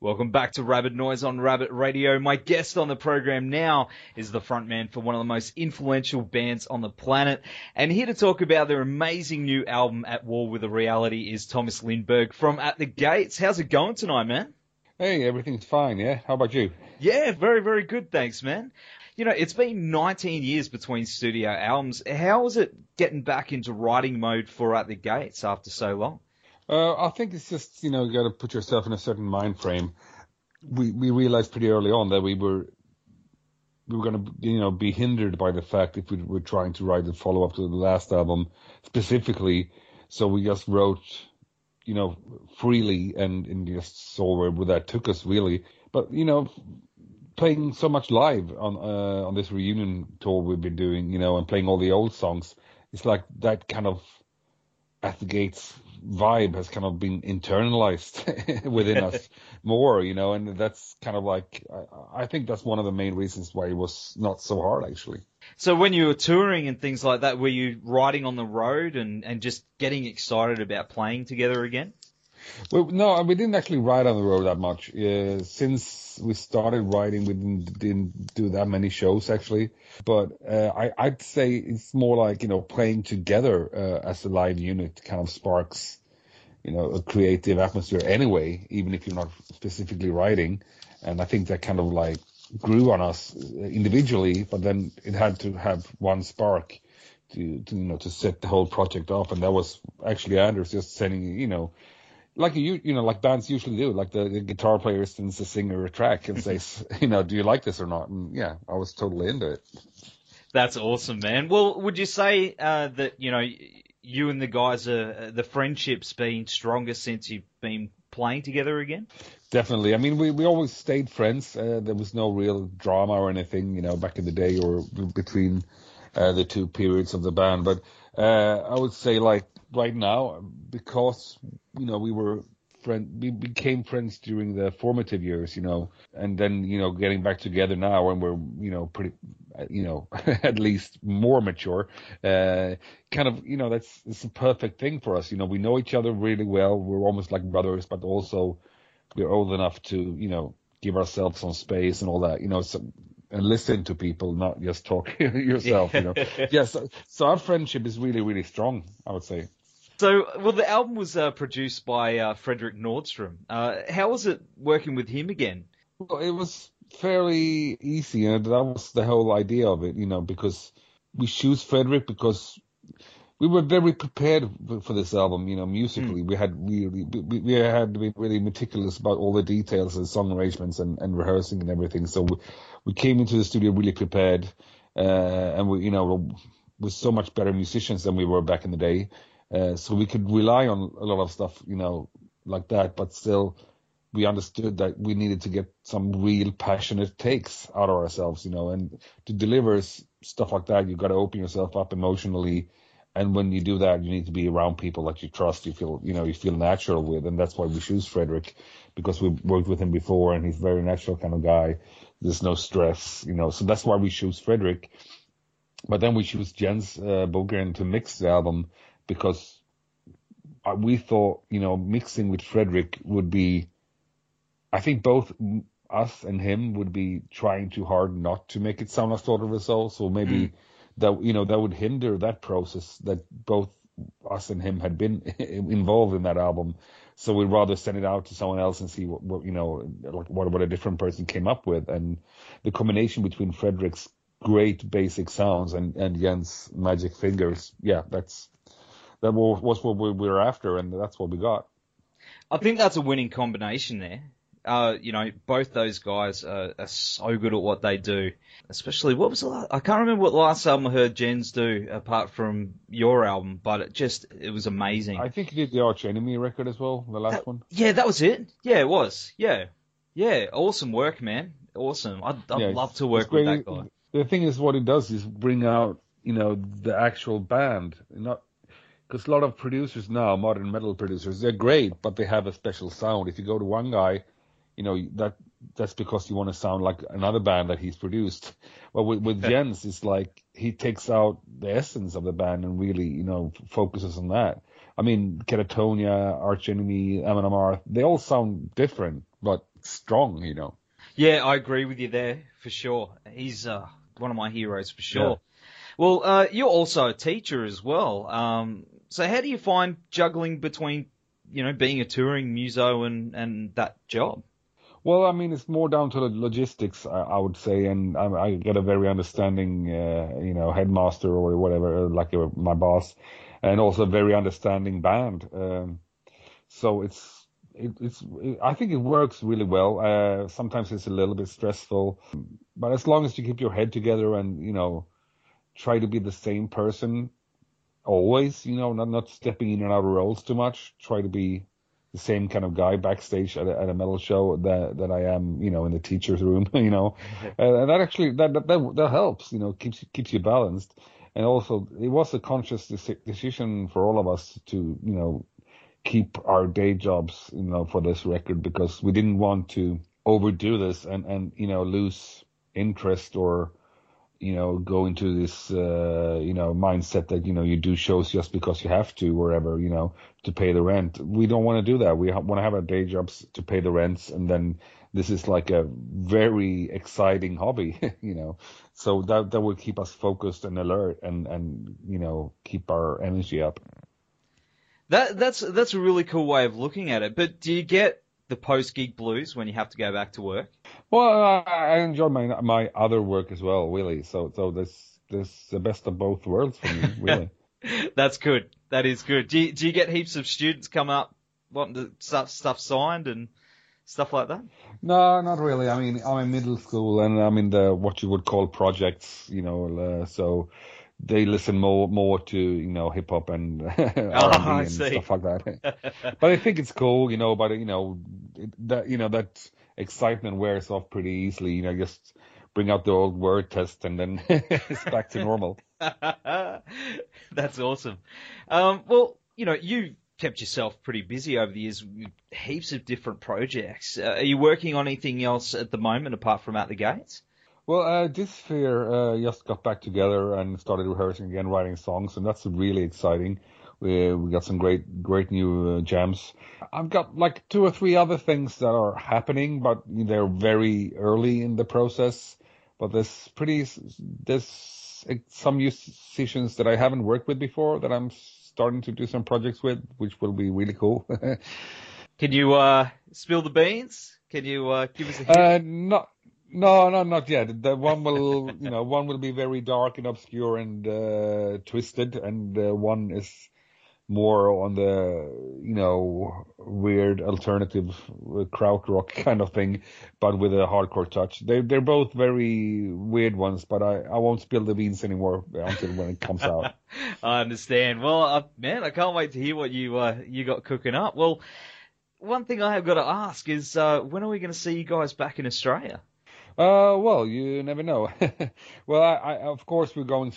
Welcome back to Rabbit Noise on Rabbit Radio. My guest on the program now is the frontman for one of the most influential bands on the planet. And here to talk about their amazing new album, At War With A Reality, is Thomas Lindberg from At The Gates. How's it going tonight, man? Hey, everything's fine, yeah? How about you? Yeah, very, very good, thanks, man. You know, it's been 19 years between studio albums. How is it getting back into writing mode for At The Gates after so long? I think it's just, you know, you got to put yourself in a certain mind frame. We realized pretty early on that we were going to, you know, be hindered by the fact if we were trying to write the follow up to the last album specifically. So we just wrote, you know, freely and just saw where that took us really. But you know, playing so much live on this reunion tour we've been doing, you know, and playing all the old songs, it's like that kind of At The Gates vibe has kind of been internalized within us more, you know, and that's kind of like, I think that's one of the main reasons why it was not so hard, actually. So when you were touring and things like that, were you riding on the road and just getting excited about playing together again? Well, no, we didn't actually ride on the road that much. Since we started riding, we didn't do that many shows, actually. But I'd say it's more like, you know, playing together as a live unit kind of sparks, you know, a creative atmosphere anyway, even if you're not specifically riding. And I think that kind of like grew on us individually, but then it had to have one spark to you know, to set the whole project off. And that was actually Anders just sending, you know, like bands usually do, like the guitar player sends the singer a track and says, you know, do you like this or not? And yeah, I was totally into it. That's awesome, man. Well, would you say that, you know, you and the guys, the friendship's been stronger since you've been playing together again? Definitely. I mean, we always stayed friends. There was no real drama or anything, you know, back in the day or between the 2 periods of the band. But I would say, like, right now, because, you know, we became friends during the formative years, you know, and then, you know, getting back together now and we're, you know, pretty, you know, at least more mature, kind of, you know, it's the perfect thing for us. You know, we know each other really well. We're almost like brothers, but also we're old enough to, you know, give ourselves some space and all that, you know, and listen to people, not just talk yourself, you know. Yeah, so our friendship is really, really strong, I would say. So, well, the album was produced by Frederick Nordstrom. How was it working with him again? Well, it was fairly easy, and that was the whole idea of it, you know, because we choose Frederick because we were very prepared for this album, you know, musically. We had to be really meticulous about all the details and song arrangements and rehearsing and everything. So we came into the studio really prepared, and we, you know, we're so much better musicians than we were back in the day. So we could rely on a lot of stuff, you know, like that, but still we understood that we needed to get some real passionate takes out of ourselves, you know, and to deliver stuff like that, you've got to open yourself up emotionally. And when you do that, you need to be around people that you trust, you feel natural with. And that's why we choose Frederick, because we've worked with him before and he's a very natural kind of guy. There's no stress, you know, so that's why we choose Frederick. But then we choose Jens Bogren to mix the album, because we thought, you know, mixing with Frederick would be, I think both us and him would be trying too hard not to make it sound like sort of a soul. So maybe that, you know, that would hinder that process that both us and him had been involved in that album. So we'd rather send it out to someone else and see what you know, like what a different person came up with. And the combination between Frederick's great basic sounds and Jens' magic fingers, yeah, that was what we were after, and that's what we got. I think that's a winning combination there. You know, both those guys are so good at what they do. Especially, what was the last, I can't remember what the last album I heard Jens do apart from your album, but it was amazing. I think he did the Arch Enemy record as well, the last one. Yeah, that was it. Yeah, it was. Yeah. Yeah, awesome work, man. Awesome. I'd love to work with that guy. The thing is, what he does is bring out, you know, the actual band, not. Because a lot of producers now, modern metal producers, they're great, but they have a special sound. If you go to one guy, you know, that's because you want to sound like another band that he's produced. But with Jens, it's like he takes out the essence of the band and really, you know, focuses on that. I mean, Keratonia, Arch Enemy, Amarth, they all sound different, but strong, you know. Yeah, I agree with you there, for sure. He's one of my heroes, for sure. Yeah. Well, you're also a teacher as well. So how do you find juggling between, you know, being a touring muso and that job? Well, I mean, it's more down to the logistics, I would say, and I get a very understanding, you know, headmaster or whatever, like my boss, and also a very understanding band. So I think it works really well. Sometimes it's a little bit stressful, but as long as you keep your head together and, you know, try to be the same person always, you know, not stepping in and out of roles too much. Try to be the same kind of guy backstage at a metal show that I am, you know, in the teacher's room, you know. And that actually that helps, you know, keeps you balanced. And also, it was a conscious decision for all of us to, you know, keep our day jobs, you know, for this record, because we didn't want to overdo this and you know, lose interest or, you know, go into this, you know, mindset that, you know, you do shows just because you have to, wherever, you know, to pay the rent. We don't want to do that. We want to have our day jobs to pay the rents. And then this is like a very exciting hobby, you know, so that will keep us focused and alert and, you know, keep our energy up. That's a really cool way of looking at it. But do you get the post-gig blues when you have to go back to work? Well, I enjoy my other work as well, really. So this the best of both worlds for me, really. That's good. That is good. Do you get heaps of students come up wanting to stuff signed and stuff like that? No, not really. I mean, I'm in middle school and I'm in the what you would call projects, you know. So they listen more to, you know, hip hop and R&B and stuff like that. But I think it's cool, you know. But you know that excitement wears off pretty easily. You know, just bring out the old word test and then it's back to normal. That's awesome. Well, you know, you kept yourself pretty busy over the years with heaps of different projects. Are you working on anything else at the moment apart from At The Gates? Well, Dysphere just got back together and started rehearsing again, writing songs, and that's really exciting. We got some great new jams. I've got like 2 or 3 other things that are happening, but they're very early in the process. But there's some musicians that I haven't worked with before that I'm starting to do some projects with, which will be really cool. Can you spill the beans? Can you give us a hint? No, not yet. The one will, you know, one will be very dark and obscure and twisted, and one is more on the, you know, weird alternative kraut rock kind of thing, but with a hardcore touch. They're both very weird ones, but I won't spill the beans anymore until when it comes out. I understand. Well, man, I can't wait to hear what you got cooking up. Well, one thing I have got to ask is when are we going to see you guys back in Australia? Well, you never know. Well, of course, we're going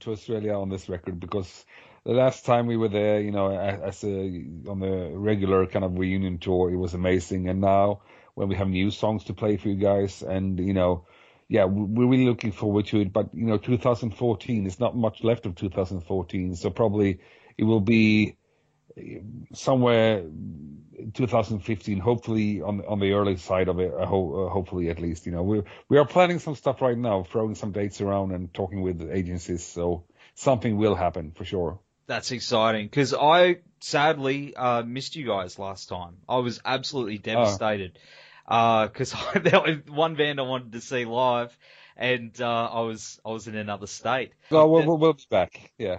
to Australia on this record because the last time we were there, you know, on the regular kind of reunion tour, it was amazing. And now when we have new songs to play for you guys and, you know, yeah, we're really looking forward to it. But, you know, 2014, there's not much left of 2014. So probably it will be somewhere 2015, hopefully on the early side of it, hopefully at least, you know, we are planning some stuff right now, throwing some dates around and talking with agencies. So something will happen for sure. That's exciting. 'Cause I sadly, missed you guys last time. I was absolutely devastated. 'Cause there was one band I wanted to see live and, I was in another state. Well, we'll be back. Yeah.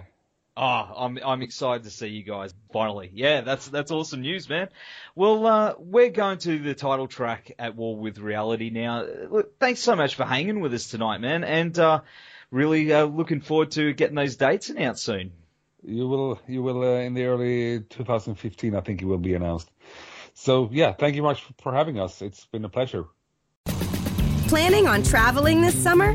I'm excited to see you guys finally. Yeah, that's awesome news, man. Well, we're going to the title track At War With Reality now. Look, thanks so much for hanging with us tonight, man, and really looking forward to getting those dates announced soon. You will in the early 2015, I think it will be announced. So, yeah, thank you much for having us. It's been a pleasure. Planning on traveling this summer?